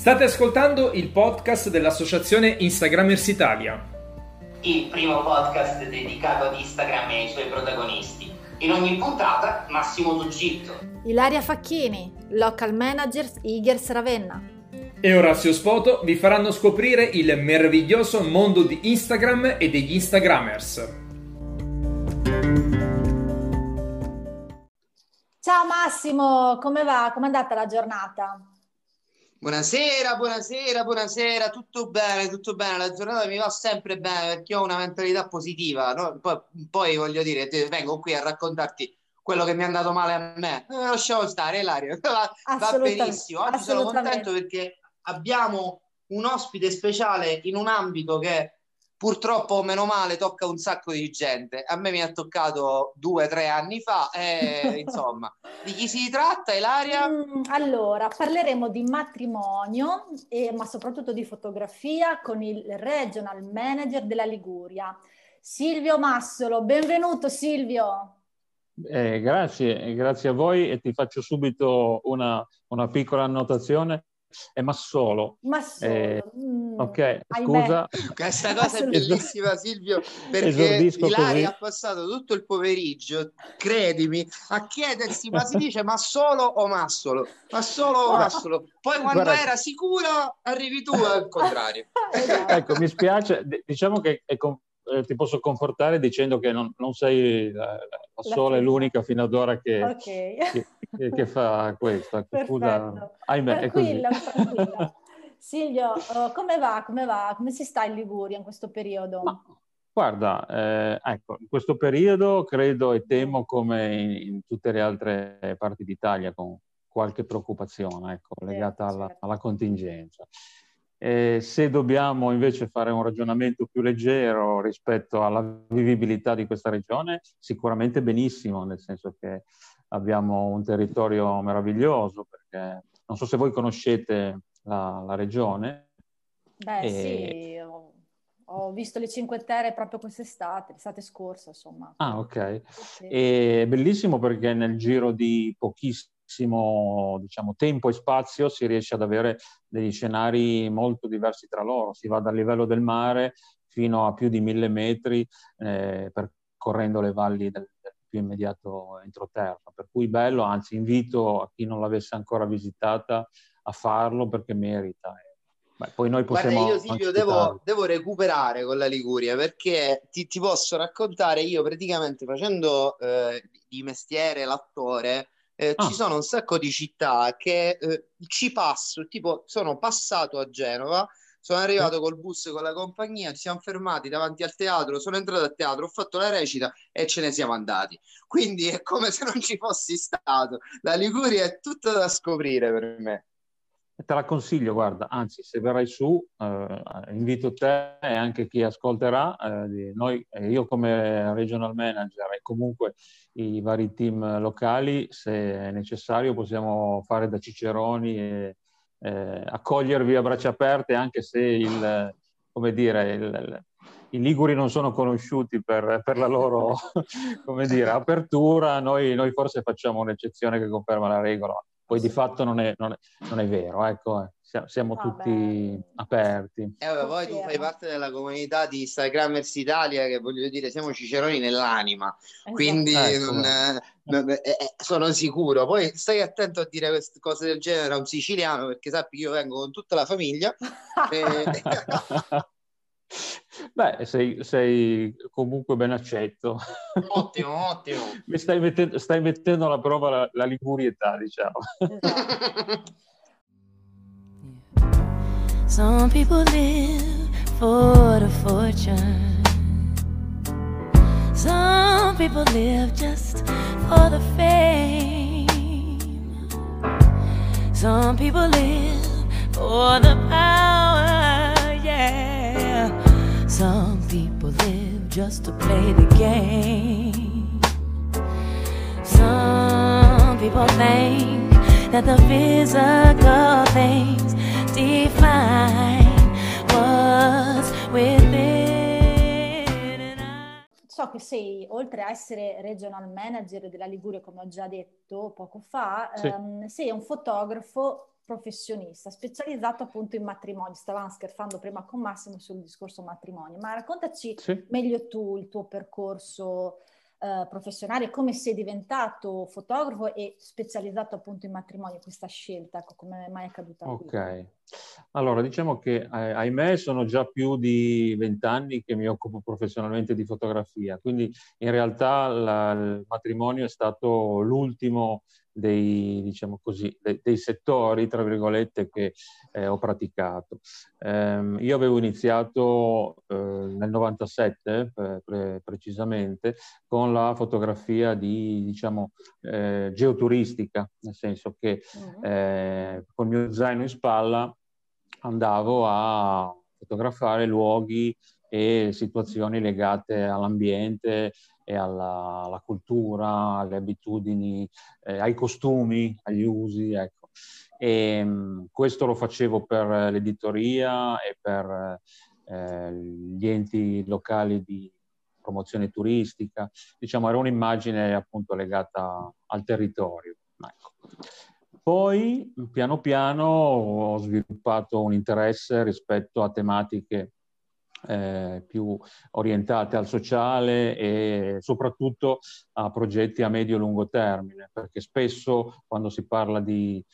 State ascoltando il podcast dell'Associazione Instagramers Italia, il primo podcast dedicato ad Instagram e ai suoi protagonisti. In ogni puntata Massimo Duggitto, Ilaria Facchini, local manager Igers Ravenna e Orazio Spoto vi faranno scoprire il meraviglioso mondo di Instagram e degli Instagrammers. Ciao Massimo, come va? Com'è andata la giornata? Buonasera, tutto bene, la giornata mi va sempre bene perché ho una mentalità positiva, no? Poi voglio dire, vengo qui a raccontarti quello che mi è andato male a me, lasciamo stare Ilaria, va benissimo, oggi sono contento perché abbiamo un ospite speciale in un ambito che purtroppo, meno male, tocca un sacco di gente. A me mi ha toccato 2-3 anni fa, insomma. Di chi si tratta, Ilaria? Allora, parleremo di matrimonio, ma soprattutto di fotografia, con il regional manager della Liguria, Silvio Massolo. Benvenuto, Silvio! Grazie a voi, e ti faccio subito una piccola annotazione. È Massolo. Ok, scusa. Questa cosa è bellissima, Silvio, perché Ilaria ha passato tutto il pomeriggio, credimi, a chiedersi ma si dice Massolo o Massolo? Massolo o Massolo? Poi quando era sicura arrivi tu al contrario. Ecco, mi spiace, diciamo che ti posso confortare dicendo che non sei la sola e l'unica fino ad ora che fa questo. Scusa, ahimè, tranquilla. Silvio, come va? Come si sta in Liguria in questo periodo? Ma, guarda, in questo periodo credo e temo come in tutte le altre parti d'Italia, con qualche preoccupazione legata alla contingenza. Se dobbiamo invece fare un ragionamento più leggero rispetto alla vivibilità di questa regione, sicuramente benissimo, nel senso che abbiamo un territorio meraviglioso, perché non so se voi conoscete la regione. Sì, ho visto le Cinque Terre proprio quest'estate, l'estate scorsa, insomma. Ah, ok. Sì. È bellissimo perché nel giro di pochissimo, diciamo, tempo e spazio si riesce ad avere degli scenari molto diversi tra loro. Si va dal livello del mare fino a più di 1000 metri, percorrendo le valli del più immediato entroterra, per cui bello, anzi invito a chi non l'avesse ancora visitata a farlo perché merita. Beh, poi noi possiamo... Guarda, io Silvio devo recuperare con la Liguria, perché ti posso raccontare, io praticamente facendo di mestiere l'attore, ci sono un sacco di città che ci passo, tipo sono passato a Genova, sono arrivato col bus con la compagnia, ci siamo fermati davanti al teatro, sono entrato al teatro, ho fatto la recita e ce ne siamo andati. Quindi è come se non ci fossi stato. La Liguria è tutta da scoprire per me. Te la consiglio, guarda, anzi se verrai su invito te e anche chi ascolterà, io come regional manager e comunque i vari team locali, se è necessario possiamo fare da ciceroni e accogliervi a braccia aperte, anche se i liguri non sono conosciuti per la loro apertura, noi forse facciamo un'eccezione che conferma la regola. Poi di fatto non è vero, siamo tutti aperti. Poi tu fai parte della comunità di Instagrammers Italia, che voglio dire, siamo ciceroni nell'anima, quindi sono sicuro. Poi stai attento a dire queste cose del genere a un siciliano, perché sappi che io vengo con tutta la famiglia. Beh, sei comunque ben accetto. Ottimo. Mi stai mettendo alla prova la ligurietà, diciamo. Esatto. Some people live for the fortune. Some people live just for the fame. Some people live for the power, yeah. Some people live just to play the game. Some people think that the physical things define what's within. So che sei, oltre a essere regional manager della Liguria, come ho già detto poco fa, sì, sei un fotografo professionista specializzato appunto in matrimoni. Stavamo scherzando prima con Massimo sul discorso matrimonio, ma raccontaci sì, meglio tu il tuo percorso professionale, come sei diventato fotografo e specializzato appunto in matrimonio, questa scelta, come mai è accaduta? Ok, allora diciamo che ahimè sono già più di 20 anni che mi occupo professionalmente di fotografia, quindi in realtà il matrimonio è stato l'ultimo dei, diciamo così, dei settori, tra virgolette, che ho praticato. Io avevo iniziato nel 97 precisamente con la fotografia di, diciamo, geoturistica, nel senso che con il mio zaino in spalla andavo a fotografare luoghi e situazioni legate all'ambiente e alla cultura, alle abitudini, ai costumi, agli usi, ecco. E questo lo facevo per l'editoria e per gli enti locali di promozione turistica, diciamo era un'immagine appunto legata al territorio, ecco. Poi piano piano ho sviluppato un interesse rispetto a tematiche più orientate al sociale e soprattutto a progetti a medio-lungo termine, perché spesso quando si parla di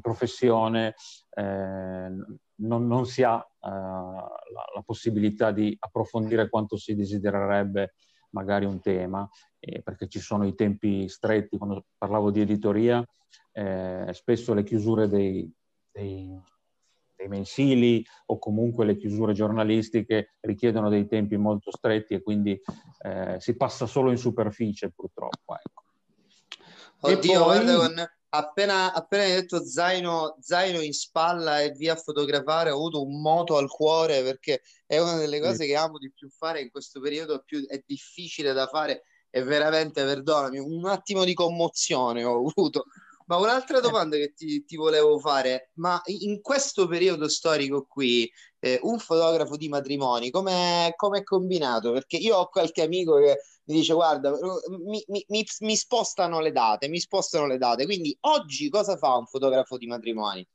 professione non si ha la possibilità di approfondire quanto si desidererebbe magari un tema, perché ci sono i tempi stretti. Quando parlavo di editoria, spesso le chiusure dei mensili o comunque le chiusure giornalistiche richiedono dei tempi molto stretti e quindi si passa solo in superficie, purtroppo, ecco. Oddio, poi... guarda, con... appena hai detto zaino in spalla e via a fotografare, ho avuto un moto al cuore, perché è una delle cose che amo di più fare in questo periodo, è difficile da fare e veramente, perdonami, un attimo di commozione ho avuto. Ma un'altra domanda che ti volevo fare, ma in questo periodo storico qui, un fotografo di matrimoni, com'è combinato? Perché io ho qualche amico che mi dice, guarda, mi spostano le date, quindi oggi cosa fa un fotografo di matrimoni?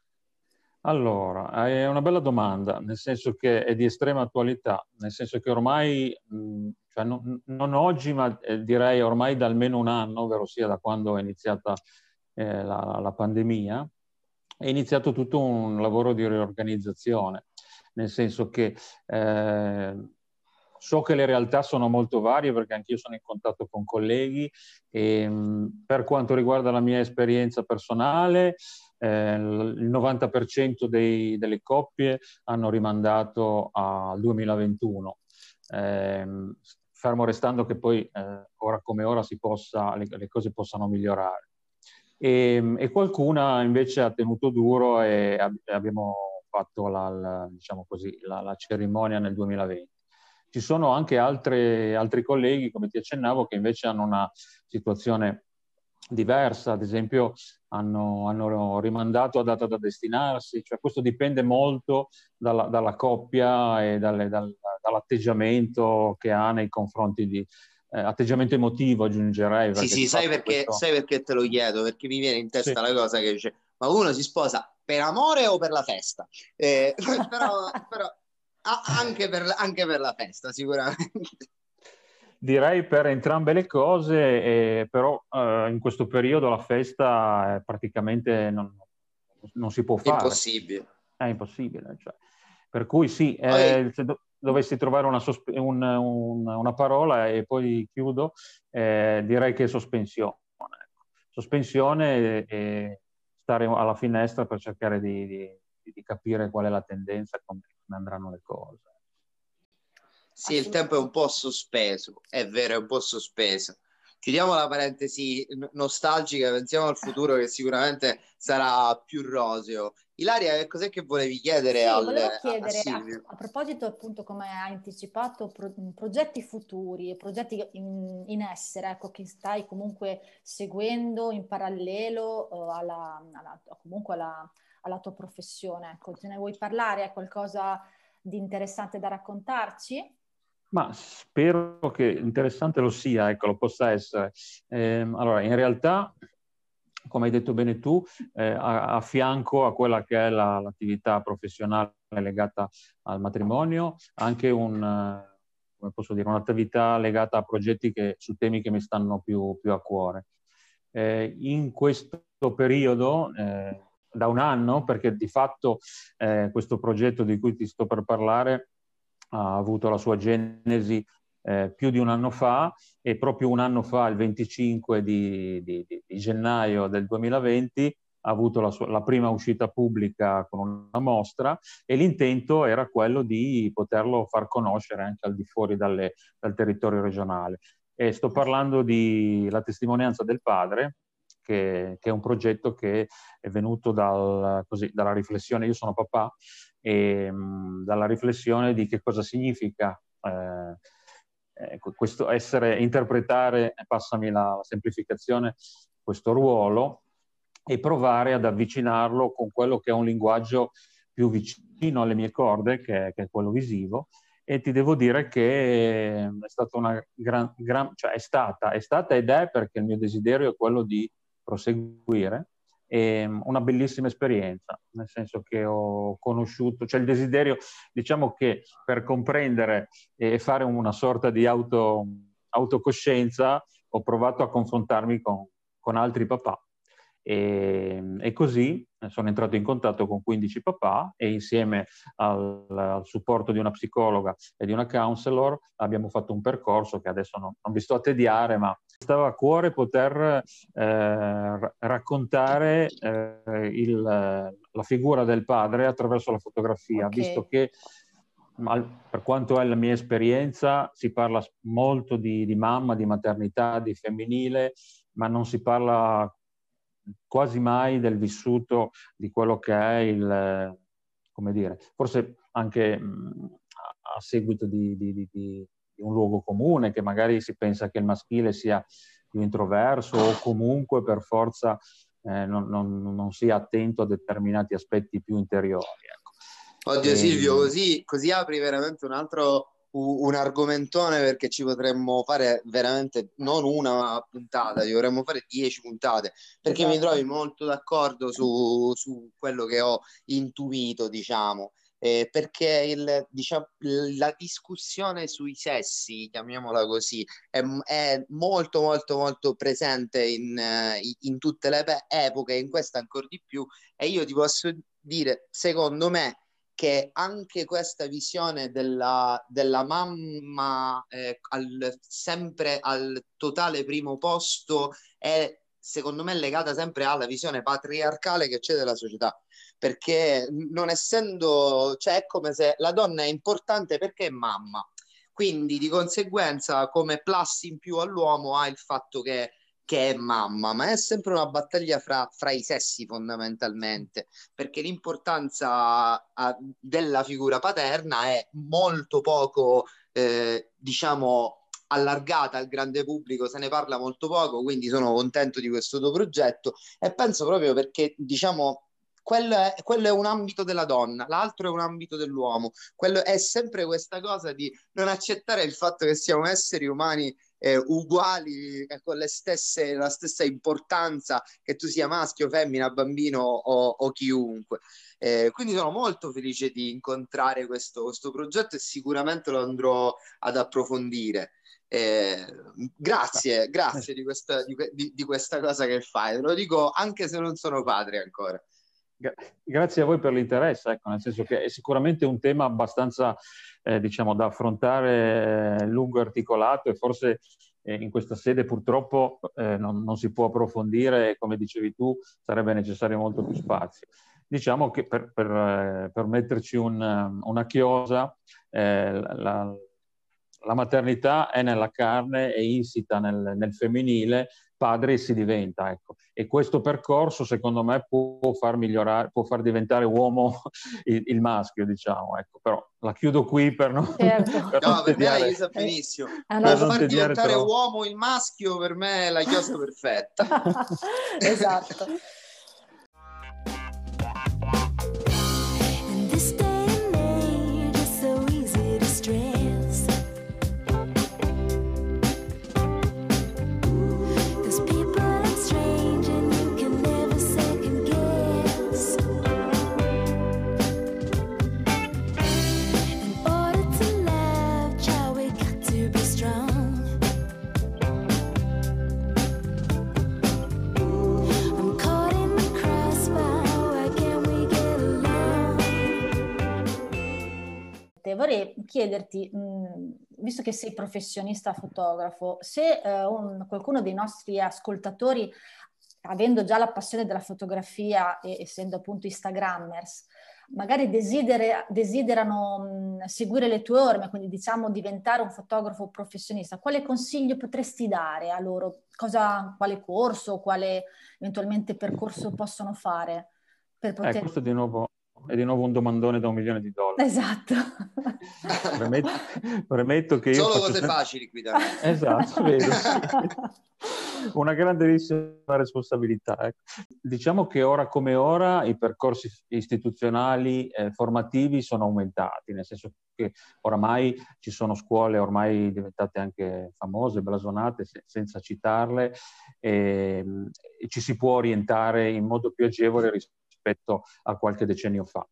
Allora, è una bella domanda, nel senso che è di estrema attualità, nel senso che ormai, cioè non oggi, ma direi ormai da almeno un anno, ovvero sia da quando è iniziata la pandemia, è iniziato tutto un lavoro di riorganizzazione, nel senso che so che le realtà sono molto varie, perché anch'io sono in contatto con colleghi e per quanto riguarda la mia esperienza personale, il 90% delle coppie hanno rimandato al 2021. Fermo restando che poi ora come ora le cose possano migliorare. E qualcuna invece ha tenuto duro e abbiamo fatto diciamo così, la cerimonia nel 2020. Ci sono anche altri colleghi, come ti accennavo, che invece hanno una situazione diversa, ad esempio hanno rimandato a data da destinarsi, cioè questo dipende molto dalla coppia e dall'atteggiamento che ha nei confronti di... atteggiamento emotivo, aggiungerei. Sì, sai perché te lo chiedo? Perché mi viene in testa la cosa che dice, ma uno si sposa per amore o per la festa? Però anche per la festa sicuramente. Direi per entrambe le cose, però in questo periodo la festa praticamente non si può fare. È impossibile. Cioè. Per cui sì, dovessi trovare una parola e poi chiudo, direi che sospensione e stare alla finestra per cercare di capire qual è la tendenza, come andranno le cose. Sì, il tempo è un po' sospeso, è vero, è un po' sospeso. Chiudiamo la parentesi nostalgica, pensiamo al futuro che sicuramente sarà più roseo. Ilaria, che cos'è che volevi chiedere? Sì, volevo chiedere a proposito, appunto, come hai anticipato, progetti futuri e progetti in essere, ecco, che stai comunque seguendo in parallelo comunque alla tua professione. Ecco, te ne vuoi parlare? È qualcosa di interessante da raccontarci? Ma spero che interessante lo sia, ecco, lo possa essere. Allora, in realtà, come hai detto bene tu, a fianco a quella che è l'attività professionale legata al matrimonio, anche un'attività legata a progetti su temi che mi stanno più a cuore. In questo periodo, da un anno, perché di fatto questo progetto di cui ti sto per parlare ha avuto la sua genesi più di un anno fa, e proprio un anno fa, il 25 di gennaio del 2020, ha avuto la prima uscita pubblica con una mostra, e l'intento era quello di poterlo far conoscere anche al di fuori dal territorio regionale. E sto parlando di La testimonianza del padre, che è un progetto che è venuto dalla riflessione, io sono papà, e dalla riflessione di che cosa significa questo interpretare, passami la semplificazione, questo ruolo, e provare ad avvicinarlo con quello che è un linguaggio più vicino alle mie corde, che è quello visivo. E ti devo dire che è stata una è stata ed è, perché il mio desiderio è quello di proseguire, una bellissima esperienza, nel senso che ho conosciuto, cioè il desiderio, diciamo che per comprendere e fare una sorta di autocoscienza ho provato a confrontarmi con altri papà, e così sono entrato in contatto con 15 papà, e insieme al supporto di una psicologa e di una counselor abbiamo fatto un percorso che adesso non vi sto a tediare, ma stava a cuore poter raccontare la figura del padre attraverso la fotografia, okay. Visto che per quanto è la mia esperienza si parla molto di mamma, di maternità, di femminile, ma non si parla quasi mai del vissuto di quello che è come dire, forse anche a seguito di un luogo comune, che magari si pensa che il maschile sia più introverso, o comunque per forza non sia attento a determinati aspetti più interiori. Ecco. Oddio Silvio, così apri veramente un argomentone, perché ci potremmo fare veramente non una puntata, ci dovremmo fare 10 puntate, perché mi trovi molto d'accordo su quello che ho intuito, diciamo, perché la discussione sui sessi, chiamiamola così, è molto molto molto presente in tutte le epoche, in questa ancora di più, e io ti posso dire, secondo me, che anche questa visione della mamma sempre al totale primo posto è, secondo me, legata sempre alla visione patriarcale che c'è della società, perché non essendo, cioè è come se la donna è importante perché è mamma, quindi di conseguenza come plus in più all'uomo ha il fatto che è mamma, ma è sempre una battaglia fra i sessi fondamentalmente, perché l'importanza della figura paterna è molto poco, diciamo, allargata al grande pubblico, se ne parla molto poco, quindi sono contento di questo tuo progetto, e penso proprio perché, diciamo, quello è un ambito della donna, l'altro è un ambito dell'uomo, quello è sempre questa cosa di non accettare il fatto che siamo esseri umani uguali, con la stessa importanza, che tu sia maschio, femmina, bambino o chiunque, quindi sono molto felice di incontrare questo progetto, e sicuramente lo andrò ad approfondire. Grazie di questa cosa che fai, te lo dico anche se non sono padre ancora. Grazie a voi per l'interesse, ecco, nel senso che è sicuramente un tema abbastanza, diciamo, da affrontare, lungo e articolato, e forse in questa sede purtroppo non si può approfondire, e come dicevi tu sarebbe necessario molto più spazio. Diciamo che per metterci una chiosa, la maternità è nella carne e insita nel femminile, padre si diventa, ecco. E questo percorso secondo me può far diventare uomo il maschio, diciamo, ecco. Però la chiudo qui per non... Certo. Per no, per me la chiusa benissimo. Allora, per far diventare uomo il maschio, per me è la chiusa perfetta. Esatto. vorrei chiederti, visto che sei professionista fotografo, se qualcuno dei nostri ascoltatori, avendo già la passione della fotografia e essendo appunto Instagrammers, magari desiderano seguire le tue orme, quindi diciamo diventare un fotografo professionista, quale consiglio potresti dare a loro? Quale corso, quale eventualmente percorso possono fare? Per poter... questo è di nuovo un domandone da $1 milione. Esatto. Premetto che io solo cose facili qui da me. Esatto, vedo. Sì. Una grandissima responsabilità. Diciamo che ora come ora i percorsi istituzionali formativi sono aumentati, nel senso che oramai ci sono scuole ormai diventate anche famose, blasonate, senza citarle, e ci si può orientare in modo più agevole rispetto a qualche decennio fa.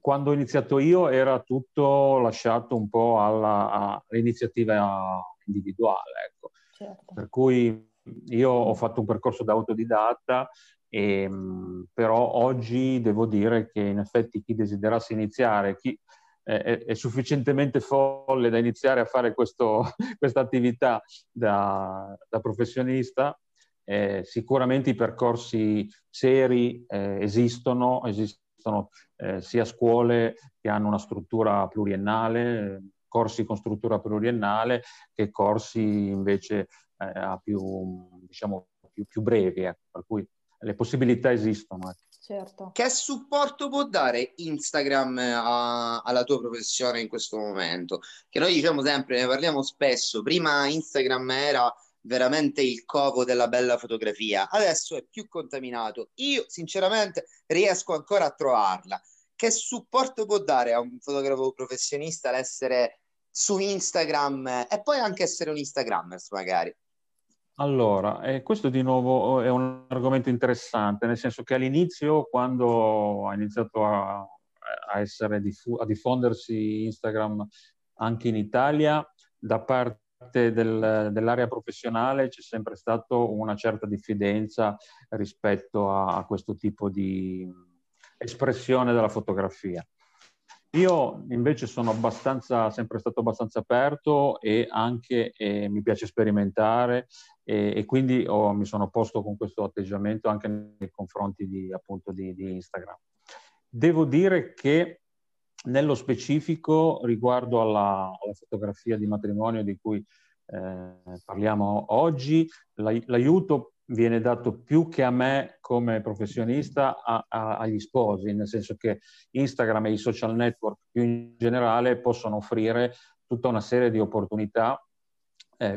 Quando ho iniziato io era tutto lasciato un po' all'iniziativa individuale, ecco. Certo. Per cui io ho fatto un percorso da autodidatta, però oggi devo dire che in effetti chi desiderasse iniziare, chi è sufficientemente folle da iniziare a fare questa attività da professionista, sicuramente i percorsi seri esistono sia scuole che hanno una struttura pluriennale, corsi con struttura pluriennale, che corsi invece più brevi, per cui le possibilità esistono. Certo. Che supporto può dare Instagram alla tua professione in questo momento? Che noi diciamo sempre, ne parliamo spesso, prima Instagram era veramente il covo della bella fotografia, adesso è più contaminato. Io sinceramente riesco ancora a trovarla. Che supporto può dare a un fotografo professionista l'essere su Instagram e poi anche essere un Instagrammer magari? Allora, questo di nuovo è un argomento interessante, nel senso che all'inizio, quando ha iniziato a diffondersi Instagram anche in Italia, da parte dell'area professionale c'è sempre stata una certa diffidenza rispetto a questo tipo di espressione della fotografia. Io invece sono sempre stato abbastanza aperto e anche mi piace sperimentare e quindi mi sono posto con questo atteggiamento anche nei confronti di Instagram. Devo dire che nello specifico, riguardo alla fotografia di matrimonio di cui parliamo oggi, l'aiuto viene dato più che a me come professionista agli sposi, nel senso che Instagram e i social network più in generale possono offrire tutta una serie di opportunità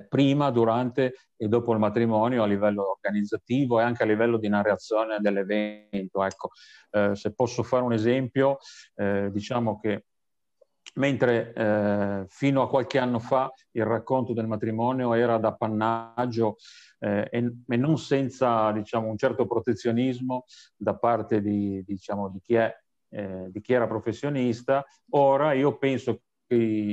prima, durante e dopo il matrimonio, a livello organizzativo e anche a livello di narrazione dell'evento. Ecco, se posso fare un esempio, diciamo che mentre fino a qualche anno fa il racconto del matrimonio era d'appannaggio e non senza, diciamo, un certo protezionismo da parte di chi era professionista, ora io penso che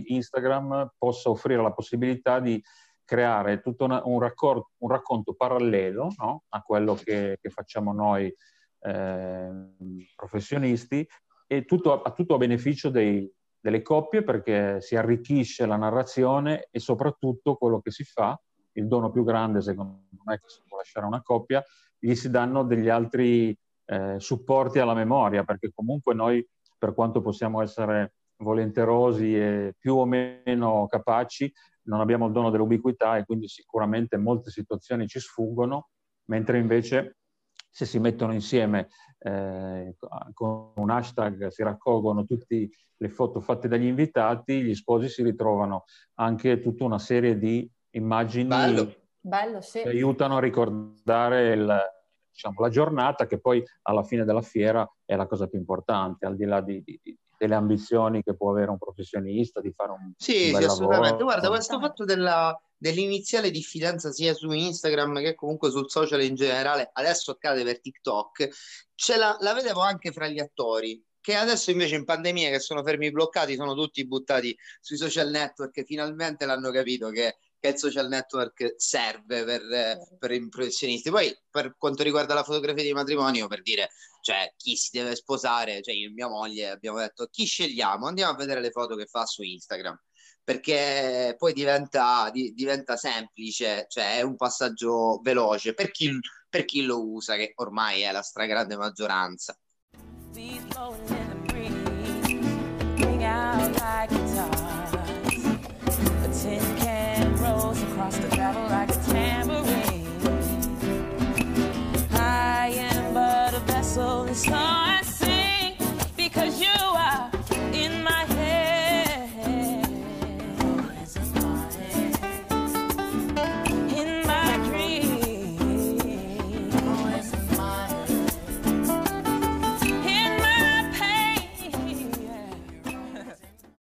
Instagram possa offrire la possibilità di creare tutto un racconto parallelo, no? A quello che facciamo noi professionisti, e tutto a beneficio delle coppie, perché si arricchisce la narrazione e soprattutto quello che si fa, il dono più grande secondo me che si può lasciare a una coppia, gli si danno degli altri supporti alla memoria, perché comunque noi, per quanto possiamo essere volenterosi e più o meno capaci, non abbiamo il dono dell'ubiquità e quindi sicuramente molte situazioni ci sfuggono, mentre invece se si mettono insieme con un hashtag, si raccolgono tutte le foto fatte dagli invitati, gli sposi si ritrovano anche tutta una serie di immagini. Bello, sì. Che aiutano a ricordare la giornata, che poi alla fine della fiera è la cosa più importante, al di là delle ambizioni che può avere un professionista di fare un bel lavoro. Guarda, questo fatto dell'iniziale diffidenza sia su Instagram che comunque sul social in generale, adesso accade per TikTok, la vedevo anche fra gli attori, che adesso invece in pandemia, che sono fermi bloccati, sono tutti buttati sui social network e finalmente l'hanno capito che che il social network serve per impressionisti. Poi per quanto riguarda la fotografia di matrimonio, per dire, cioè chi si deve sposare, cioè io e mia moglie abbiamo detto chi scegliamo, andiamo a vedere le foto che fa su Instagram, perché poi diventa semplice, cioè è un passaggio veloce per chi lo usa, che ormai è la stragrande maggioranza.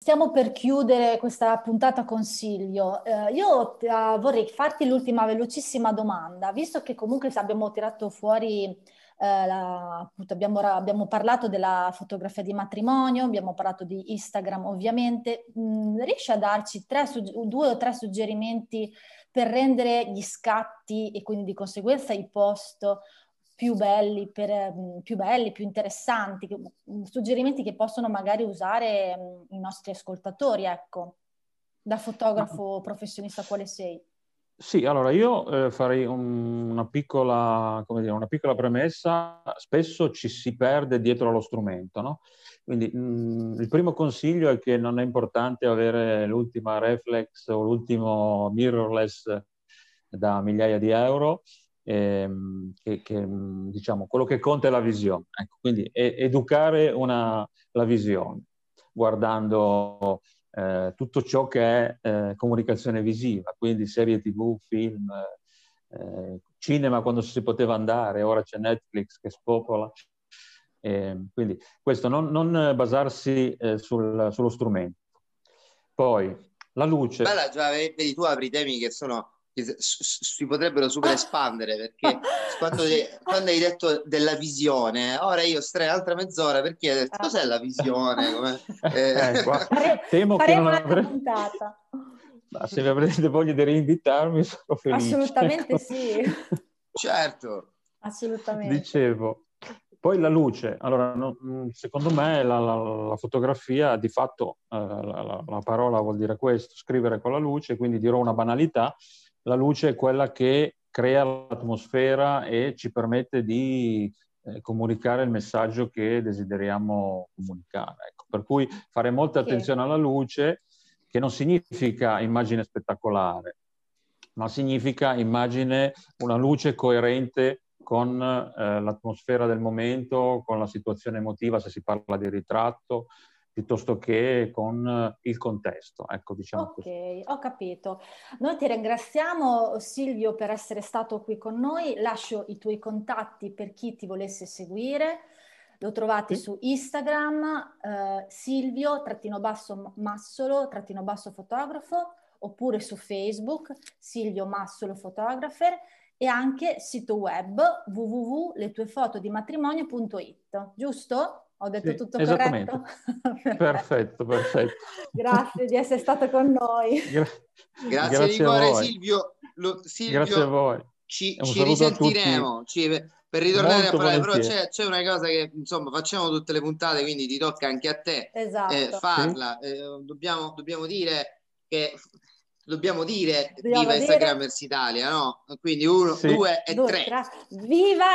Stiamo per chiudere questa puntata consiglio. Io vorrei farti l'ultima velocissima domanda, visto che comunque abbiamo tirato fuori, abbiamo parlato della fotografia di matrimonio, abbiamo parlato di Instagram ovviamente. Riesci a darci due o tre suggerimenti per rendere gli scatti e quindi di conseguenza i post più belli, più interessanti, suggerimenti che possono magari usare i nostri ascoltatori, ecco, da fotografo professionista quale sei? Sì, allora io farei una piccola premessa. Spesso ci si perde dietro allo strumento, no? Quindi il primo consiglio è che non è importante avere l'ultima reflex o l'ultimo mirrorless da migliaia di euro. Che diciamo quello che conta è la visione, ecco, quindi educare la visione guardando tutto ciò che è comunicazione visiva, quindi serie TV, film, cinema quando si poteva andare, ora c'è Netflix che spopola, quindi questo non basarsi sullo strumento. Poi la luce. Bella, già vedi, tu apri temi che sono si potrebbero super espandere, perché quando hai detto della visione, ora io starei un'altra mezz'ora perché hai detto cos'è la visione? Temo che non avrei... Ma se vi avrete voglia di reinvitarmi sono felice. Assolutamente sì. Certo. Assolutamente. Dicevo, poi la luce. Allora, secondo me la fotografia, di fatto la parola vuol dire questo, scrivere con la luce, quindi dirò una banalità. La luce è quella che crea l'atmosfera e ci permette di comunicare il messaggio che desideriamo comunicare. Ecco. Per cui fare molta attenzione alla luce, che non significa immagine spettacolare, ma significa una luce coerente con l'atmosfera del momento, con la situazione emotiva, se si parla di ritratto, piuttosto che con il contesto, ecco, diciamo. Ok, così. Ho capito. Noi ti ringraziamo, Silvio, per essere stato qui con noi. Lascio i tuoi contatti per chi ti volesse seguire. Lo trovate su Instagram, Silvio_Massolo_fotografo, oppure su Facebook, Silvio Massolo Photographer, e anche sito web www.letuefotodimatrimonio.it, giusto? Ho detto sì, tutto corretto? Perfetto. Grazie di essere stato con noi. Grazie di cuore, Silvio. Grazie a voi. Ci risentiremo per ritornare molto a parlare, volentieri. Però c'è una cosa che, insomma, facciamo tutte le puntate, quindi ti tocca anche a te farla. Sì. Dobbiamo dire viva Instagramers Italia, no? Quindi 1, 2 e 3. Viva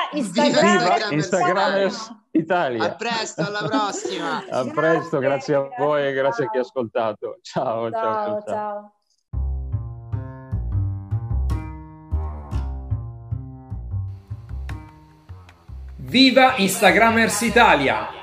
Instagramers Italia! A presto, alla prossima! A presto, grazie a voi e grazie a chi ha ascoltato. Ciao. Viva Instagramers Italia!